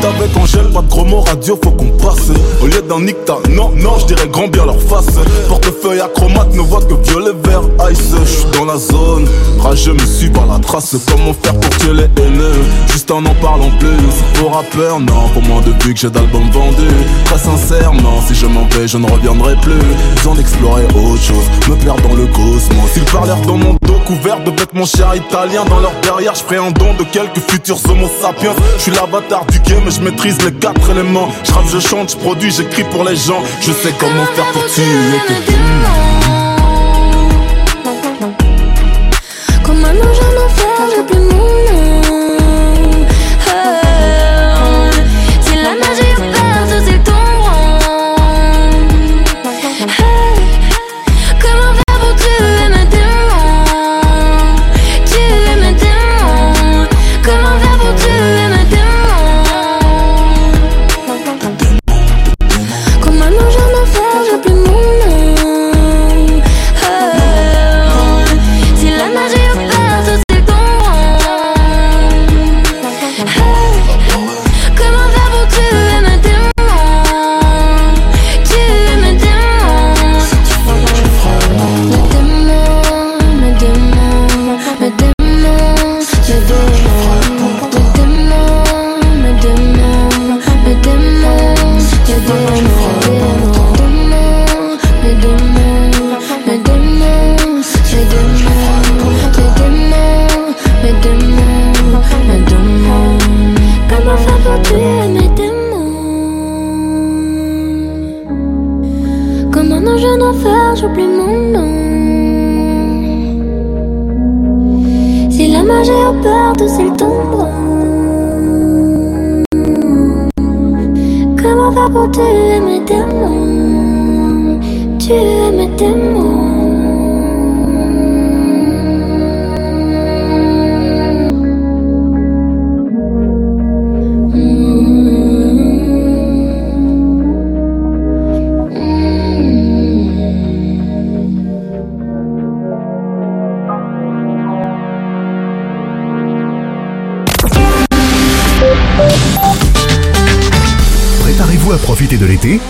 vite avec Angèle, pas de gros mots radio, faut qu'on passe. Au lieu d'un nicta, non, non, je dirais grand bien leur face. Portefeuille acromate ne voit que violet, vert, ice. Je suis dans la zone, rageux me suis par la trace. Comment faire pour tuer les haineux, juste en parlant plus. Pour rappeur, non, pour moi depuis que j'ai d'albums vendus. Très sincère, non, si je m'en vais, je ne reviendrai plus. J'en explorais autre chose, me perdre dans le cosmos. Ils parlèrent dans mon dos couvert de bêtes, mon cher italien. Dans leur derrière, je ferai un don de quelques futurs homo sapiens. Je suis l'avatar du game, mais je maîtrise les quatre éléments. Je rappe, je chante, je produis, j'écris pour les gens. Je sais comment faire pour tuer tes démons.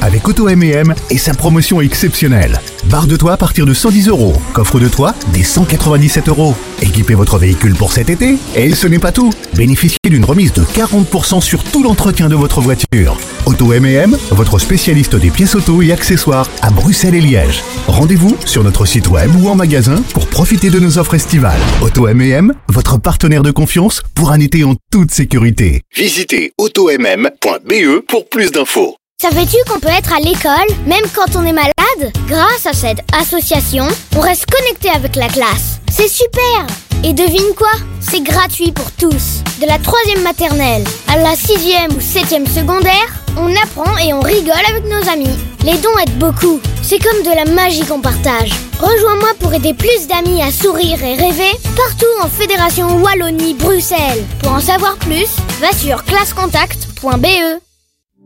Avec Auto M&M et sa promotion exceptionnelle. Barre de toit à partir de 110€, coffre de toit dès 197€. Équipez votre véhicule pour cet été. Et ce n'est pas tout. Bénéficiez d'une remise de 40% sur tout l'entretien de votre voiture. Auto M&M, votre spécialiste des pièces auto et accessoires à Bruxelles et Liège. Rendez-vous sur notre site web ou en magasin pour profiter de nos offres estivales. Auto M&M, votre partenaire de confiance pour un été en toute sécurité. Visitez automm.be pour plus d'infos. Savais-tu qu'on peut être à l'école, même quand on est malade ? Grâce à cette association, on reste connecté avec la classe. C'est super ! Et devine quoi ? C'est gratuit pour tous. De la 3e maternelle à la 6e ou 7e secondaire, on apprend et on rigole avec nos amis. Les dons aident beaucoup. C'est comme de la magie qu'on partage. Rejoins-moi pour aider plus d'amis à sourire et rêver partout en Fédération Wallonie-Bruxelles. Pour en savoir plus, va sur classecontact.be.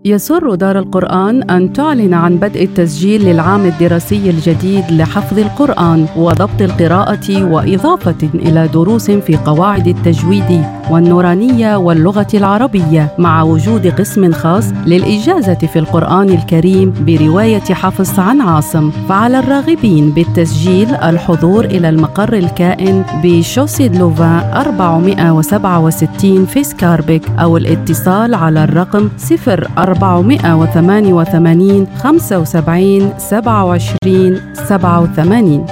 يسر دار القرآن أن تعلن عن بدء التسجيل للعام الدراسي الجديد لحفظ القرآن وضبط القراءة وإضافة إلى دروس في قواعد التجويد والنورانية واللغة العربية مع وجود قسم خاص للإجازة في القرآن الكريم برواية حفص عن عاصم. فعلى الراغبين بالتسجيل الحضور إلى المقر الكائن بشوسي دلوفا 467 في سكاربيك أو الاتصال على الرقم 0488 75 27 27 87.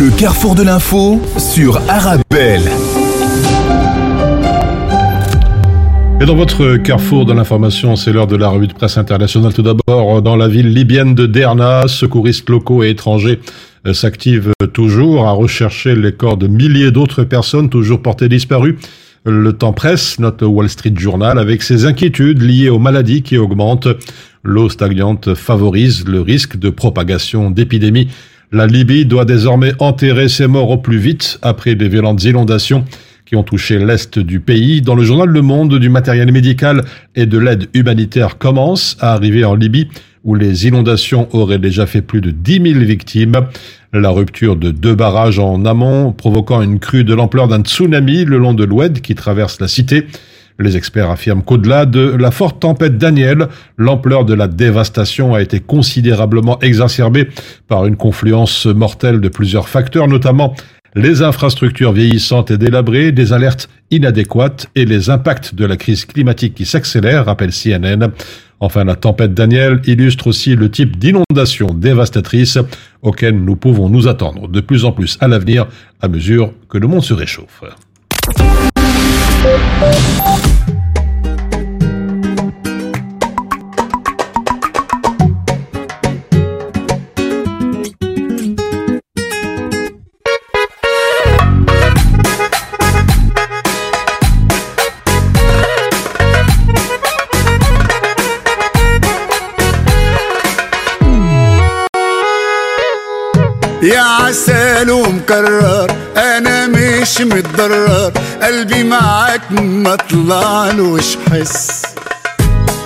Le carrefour de l'info sur Arabelle. Et dans votre carrefour de l'information, c'est l'heure de la revue de presse internationale. Tout d'abord, dans la ville libyenne de Derna, secouristes locaux et étrangers s'activent toujours à rechercher les corps de milliers d'autres personnes toujours portées disparues. Le temps presse, note le Wall Street Journal, avec ses inquiétudes liées aux maladies qui augmentent. L'eau stagnante favorise le risque de propagation d'épidémies. La Libye doit désormais enterrer ses morts au plus vite après des violentes inondations qui ont touché l'est du pays. Dans le journal Le Monde, du matériel médical et de l'aide humanitaire commence à arriver en Libye, où les inondations auraient déjà fait plus de 10 000 victimes. La rupture de deux barrages en amont, provoquant une crue de l'ampleur d'un tsunami le long de l'Oued qui traverse la cité. Les experts affirment qu'au-delà de la forte tempête Daniel, l'ampleur de la dévastation a été considérablement exacerbée par une confluence mortelle de plusieurs facteurs, notamment les infrastructures vieillissantes et délabrées, des alertes inadéquates et les impacts de la crise climatique qui s'accélère, rappelle CNN. Enfin, la tempête Daniel illustre aussi le type d'inondation dévastatrice auquel nous pouvons nous attendre de plus en plus à l'avenir à mesure que le monde se réchauffe. يا عسل ومكرر انا مش متضرر قلبي معاك ما طلعلوش حس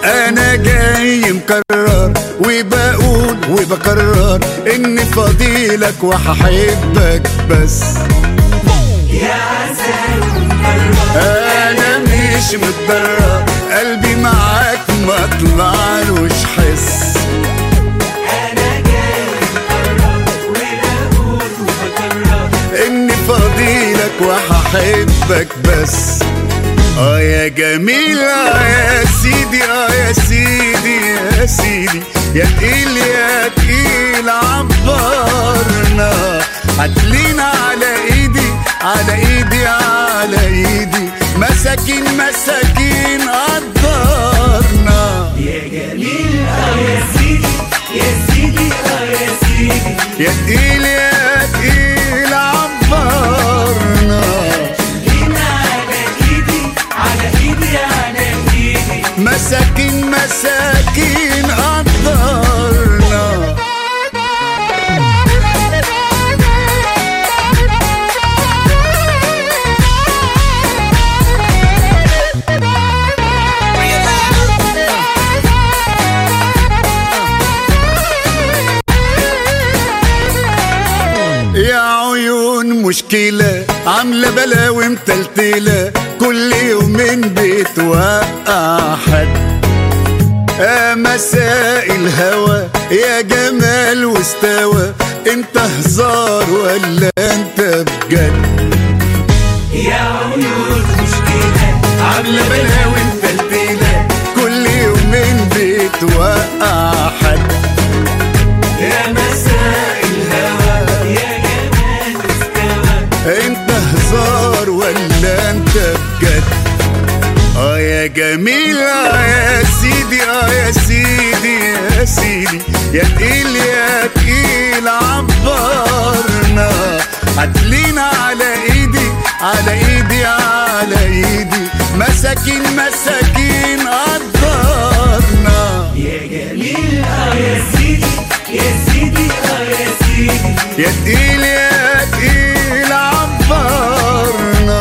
انا جاي مكرر وبقول وبكرر اني فاضيلك وهحبك بس يا عسل ومكرر انا مش متضرر قلبي معاك ما طلعلوش حس وححبك بس اه يا جميل اه يا سيدي اه يا سيدي يا سيدي يا تقيل يا تقيل عبرنا عدلينا على ايدي على ايدي على ايدي مساكين مساكين قدرنا يا جميل اه يا سيدي يا سيدي اه يا سيدي يا تقيل يا تقيل عبرنا مساكين مساكين قدرنا يا عيون مشكلة عاملة بلاوي متلتلة كل يومين بتوقع حد مساء الهوى يا جمال واستوى انت هزار ولا انت بجد يا عيون مشكلة عاملة بلاوي متلتلة كل يومين بتوقع حد يا مساء الهوى يا جمال واستوى انت هزار ولا انت بجد اه يا جميل اه يا سيدي اه يا سيدي يا سيدي يا تقيل عبرنا عدلينا على ايدي على ايدي على ايدي مساكين مساكين قدرنا يا جميل اه يا سيدي يا سيدي اه يا سيدي يا تقيل عبرنا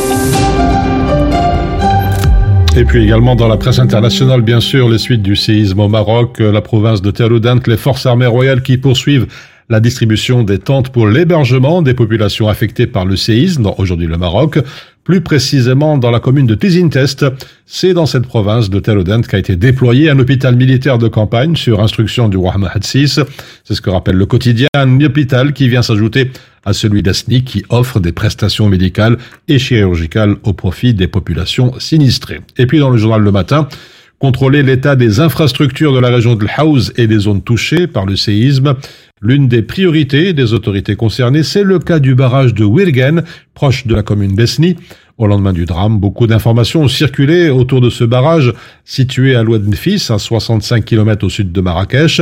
Et puis également dans la presse internationale, bien sûr, les suites du séisme au Maroc, la province de Théroudanne, les forces armées royales qui poursuivent la distribution des tentes pour l'hébergement des populations affectées par le séisme, dans aujourd'hui le Maroc, plus précisément dans la commune de Tizintest. C'est dans cette province de Théroudanne qu'a été déployé un hôpital militaire de campagne sur instruction du roi Mohammed VI. C'est ce que rappelle le quotidien, un hôpital qui vient s'ajouter à celui d'Asni qui offre des prestations médicales et chirurgicales au profit des populations sinistrées. Et puis dans le journal Le Matin, contrôler l'état des infrastructures de la région de l'Haouz et des zones touchées par le séisme. L'une des priorités des autorités concernées, c'est le cas du barrage de Wirgen, proche de la commune d'Esni. Au lendemain du drame, beaucoup d'informations ont circulé autour de ce barrage situé à l'Oued-Nefis, à 65 km au sud de Marrakech.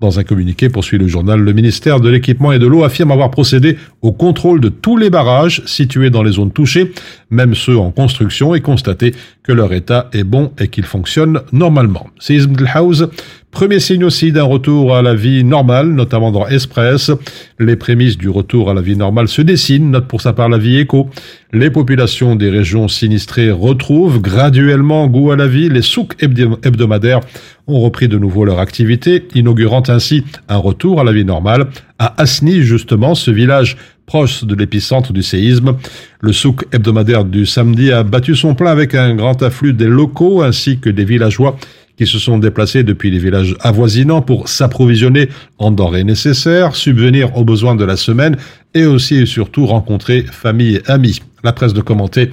Dans un communiqué, poursuit le journal, le ministère de l'Équipement et de l'Eau affirme avoir procédé au contrôle de tous les barrages situés dans les zones touchées, même ceux en construction, et constaté que leur état est bon et qu'ils fonctionnent normalement. Séisme d'El-Haouz, premier signe aussi d'un retour à la vie normale, notamment dans Express. Les prémices du retour à la vie normale se dessinent, note pour sa part la vie éco. Les populations des régions sinistrées retrouvent graduellement goût à la vie. Les souks hebdomadaires ont repris de nouveau leur activité, inaugurant ainsi un retour à la vie normale. À Asni, justement, ce village proche de l'épicentre du séisme, le souk hebdomadaire du samedi a battu son plein avec un grand afflux des locaux ainsi que des villageois qui se sont déplacés depuis les villages avoisinants pour s'approvisionner en denrées nécessaires, subvenir aux besoins de la semaine et aussi et surtout rencontrer famille et amis. La presse de commenter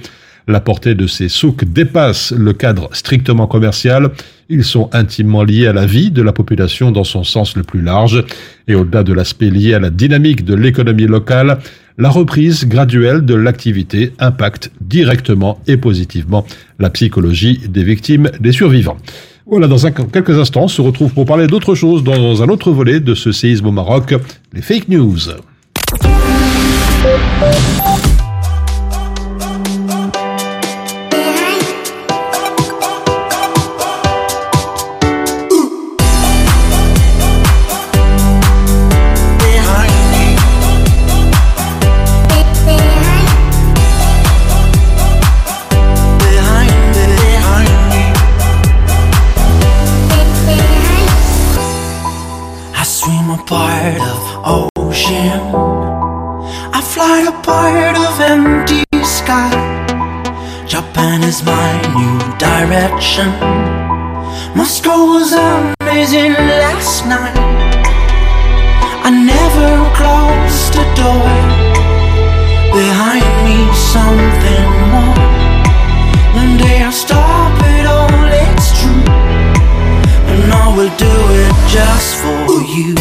la portée de ces souks dépasse le cadre strictement commercial. Ils sont intimement liés à la vie de la population dans son sens le plus large. Et au-delà de l'aspect lié à la dynamique de l'économie locale, la reprise graduelle de l'activité impacte directement et positivement la psychologie des victimes, des survivants. Voilà, dans quelques instants, on se retrouve pour parler d'autre chose dans un autre volet de ce séisme au Maroc, les fake news. Moscow was amazing last night. I never closed the door. Behind me something more. One day I'll stop it all, it's true. And I will do it just for you.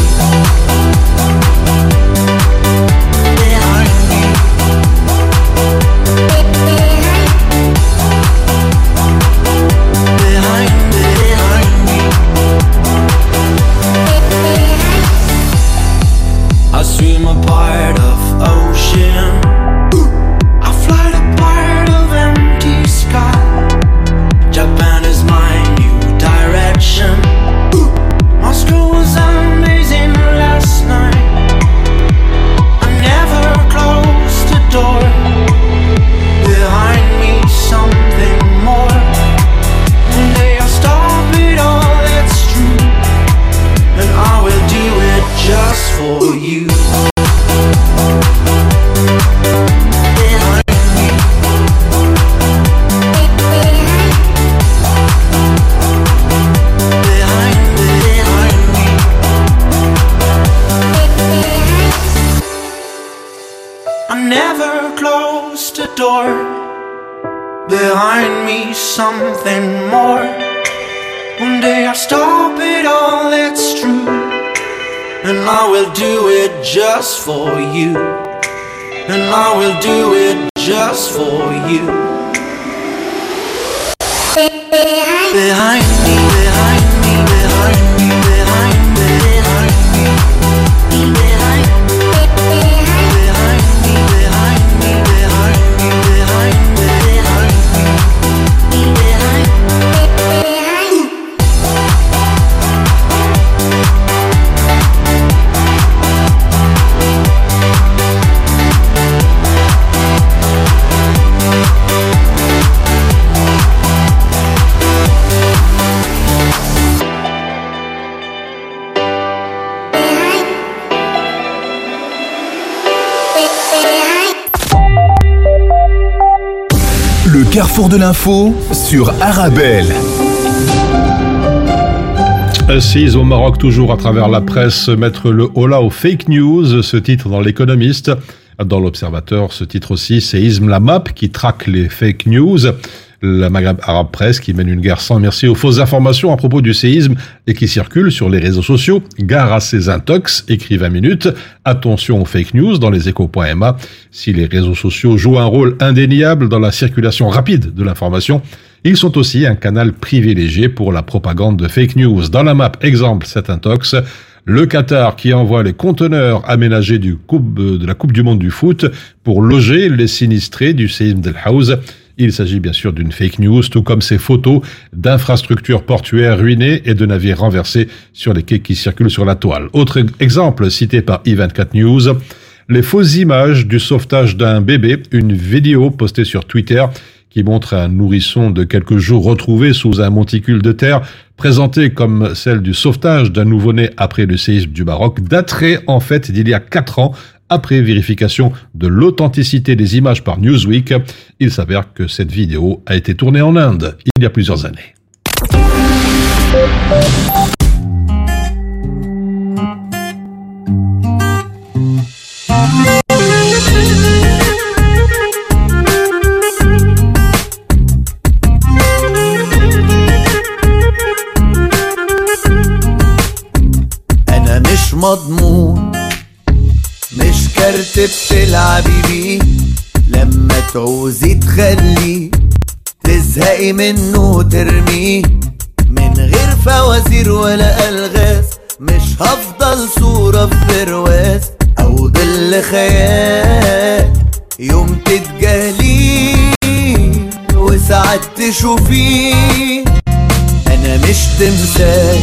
Something more. One day I'll stop it all, that's true. And I will do it just for you. And I will do it just for you. Behind me, behind me, behind me, behind me, behind me, behind me, behind me, behind me, behind me, behind me. Carrefour de l'info sur Arabelle. Assise au Maroc, toujours à travers la presse, mettre le holà aux fake news, ce titre dans l'Économiste. Dans l'Observateur, ce titre aussi, séisme la map qui traque les fake news. la Maghreb Arabe Presse qui mène une guerre sans merci aux fausses informations à propos du séisme et qui circulent sur les réseaux sociaux. Gare à ces intox, écrit 20 minutes. Attention aux fake news dans les échos.ma. Si les réseaux sociaux jouent un rôle indéniable dans la circulation rapide de l'information, ils sont aussi un canal privilégié pour la propagande de fake news. Dans la map, exemple, cet intox, le Qatar qui envoie les conteneurs aménagés de la Coupe du Monde du foot pour loger les sinistrés du séisme d'El Haouz. Il s'agit bien sûr d'une fake news, tout comme ces photos d'infrastructures portuaires ruinées et de navires renversés sur les quais qui circulent sur la toile. Autre exemple cité par i24 News, les fausses images du sauvetage d'un bébé, une vidéo postée sur Twitter qui montre un nourrisson de quelques jours retrouvé sous un monticule de terre, présentée comme celle du sauvetage d'un nouveau-né après le séisme du Maroc, daterait en fait d'il y a 4 ans, après vérification de l'authenticité des images par Newsweek. Il s'avère que cette vidéo a été tournée en Inde il y a plusieurs années. مش كارت بتلعبي بيه لما تعوزي تخليه تزهقي منه وترميه من غير فوازير ولا ألغاز مش هفضل صورة في برواز أو ضل خيال يوم تتجاهليه وساعات تشوفيه أنا مش تمثال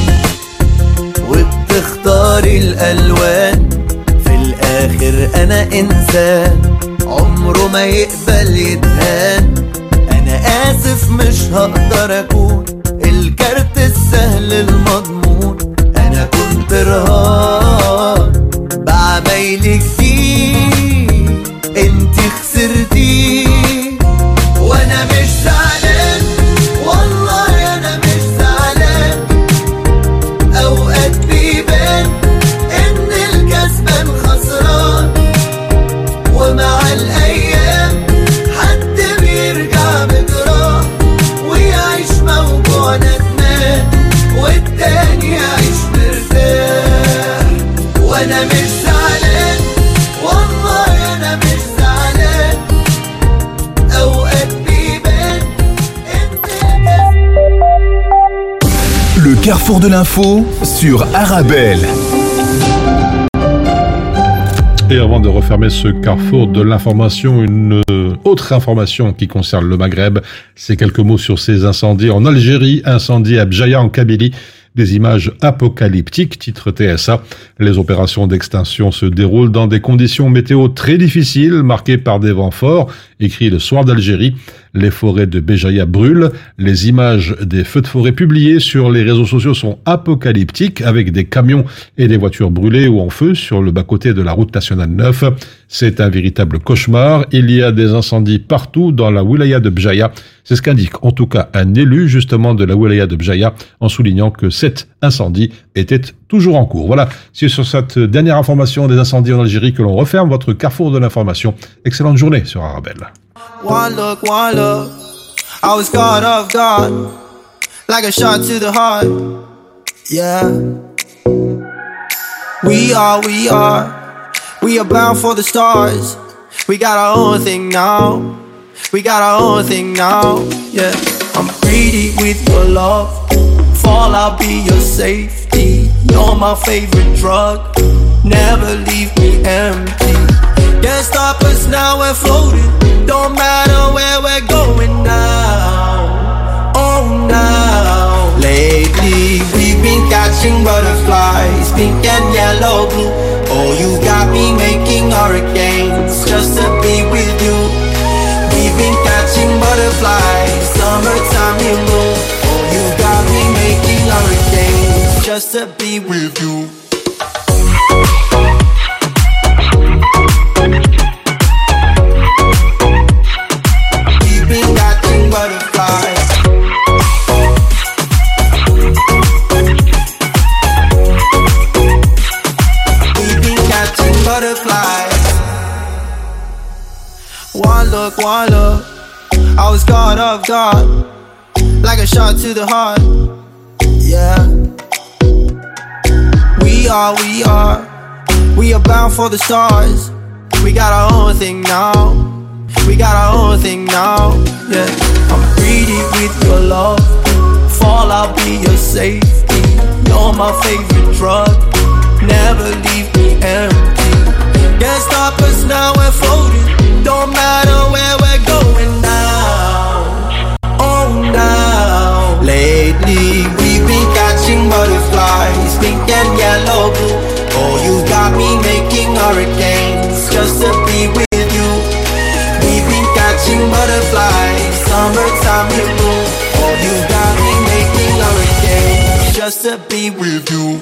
وبتختاري الألوان آخر أنا إنسان عمره ما يقبل يتهان أنا آسف مش هقدر أكون الكارت السهل المضمون أنا كنت رهان بعمايلي كتير انتي خسرتي وأنا مش زعلان والله أنا مش زعلان أوقات بيبان إن الكسبان ومع الأيام حد بيرجع بجراح ويعيش موجوع ندمان والتاني يعيش مرتاح وأنا مش زعلان والله أنا مش زعلان أوقات بيبان أنت Le carrefour de l'info sur Arabelle. Et avant de refermer ce carrefour de l'information, une autre information qui concerne le Maghreb, c'est quelques mots sur ces incendies en Algérie, incendie à Béjaïa en Kabylie, des images apocalyptiques, titre TSA. Les opérations d'extinction se déroulent dans des conditions météo très difficiles, marquées par des vents forts, écrit le Soir d'Algérie. Les forêts de Béjaïa brûlent. Les images des feux de forêt publiées sur les réseaux sociaux sont apocalyptiques avec des camions et des voitures brûlées ou en feu sur le bas-côté de la route nationale 9. C'est un véritable cauchemar. Il y a des incendies partout dans la wilaya de Béjaïa. C'est ce qu'indique en tout cas un élu justement de la wilaya de Béjaïa en soulignant que cet incendie était toujours en cours. Voilà, c'est sur cette dernière information des incendies en Algérie que l'on referme votre carrefour de l'information. Excellente journée sur Arabelle. One look, I was caught off guard, like a shot to the heart, yeah. We are bound for the stars, we got our own thing now, yeah. I'm greedy with your love, fall I'll be your safety, you're my favorite drug, never leave me empty. Can't stop us now, we're floating. Don't matter where we're going now. Oh now. Lately we've been catching butterflies, pink and yellow, blue. Oh, you got me making hurricanes just to be with you. We've been catching butterflies, summertime in bloom. Oh, you got me making hurricanes just to be with you. One look, I was caught off guard, like a shot to the heart. Yeah. We are. We are bound for the stars. We got our own thing now. We got our own thing now. Yeah. I'm greedy with your love. Fall, I'll be your safety. You're my favorite drug. Never leave me empty. Can't stop us now, we're floating. Don't matter where we're going now. Oh, now. Lately we've been catching butterflies, pink and yellow, blue. Oh, you got me making hurricanes just to be with you. We've been catching butterflies, summertime in blue. Oh, you got me making hurricanes just to be with you.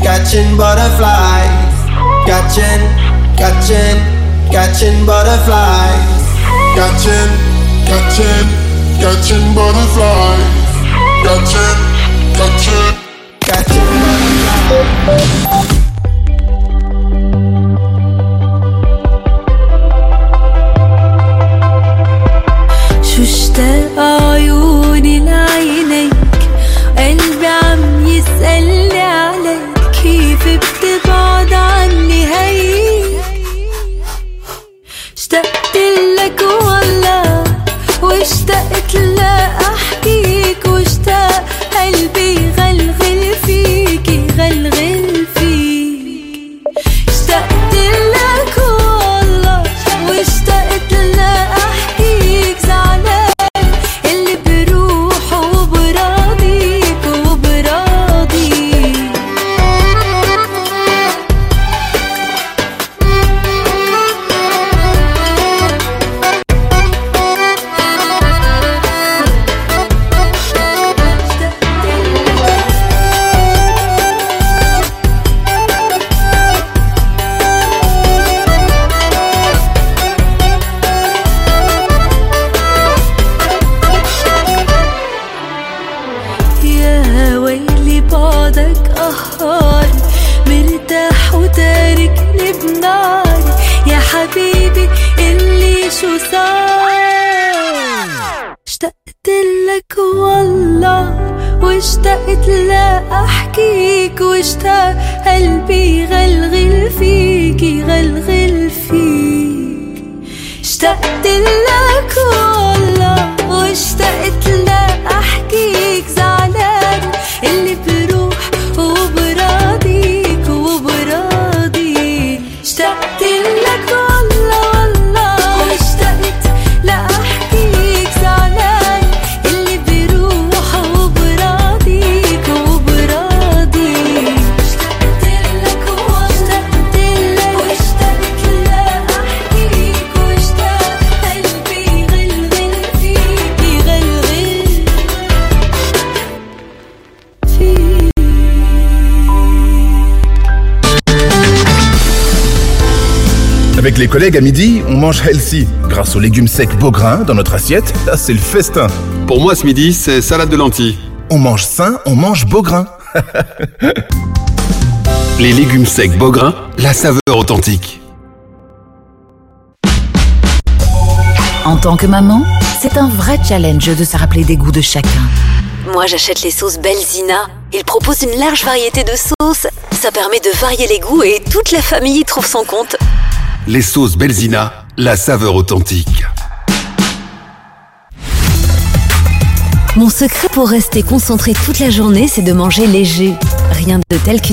Catching butterflies, catching butterflies, catching butterflies, catching butterflies. شو اشتاق عيوني لعينيك قلبي عم يسألني عليك كيف بتبعد عني هيك اشتقتلك والله واشتقت لأحكيك واشتاق قلبي غلغل فيكي غلغل فيك اشتقتلك والله واشتقت لأحكيك زعلان اللي بروح وبراضيك وبراضي يا ويلي بعدك قهار مرتاح وتاركني بنار يا حبيبي اللي شو صار اشتقتلك والله واشتقت لأحكيك واشتاق قلبي غلغل فيكي غلغل فيك اشتقتلك والله واشتقت لأحكيك زعلان اللي بروح وبراضيك وبراضي اشتقتلك والله والله واشتقت لأحكيك زعلان اللي بروح وبراضيك وبراضي اشتقتلك والله واشتقت لأحكيك واشتاق قلبي غلغل فيكي غلغل فيك Avec les collègues à midi, on mange healthy. Grâce aux légumes secs Beaugrain dans notre assiette, là c'est le festin. Pour moi, ce midi, c'est salade de lentilles. On mange sain, on mange Beaugrain. Les légumes secs Beaugrain, la saveur authentique. En tant que maman, c'est un vrai challenge de se rappeler des goûts de chacun. Moi, j'achète les sauces Belzina. Ils proposent une large variété de sauces. Ça permet de varier les goûts et toute la famille y trouve son compte. Les sauces Belzina, la saveur authentique. Mon secret pour rester concentré toute la journée, c'est de manger léger. Rien de tel qu'une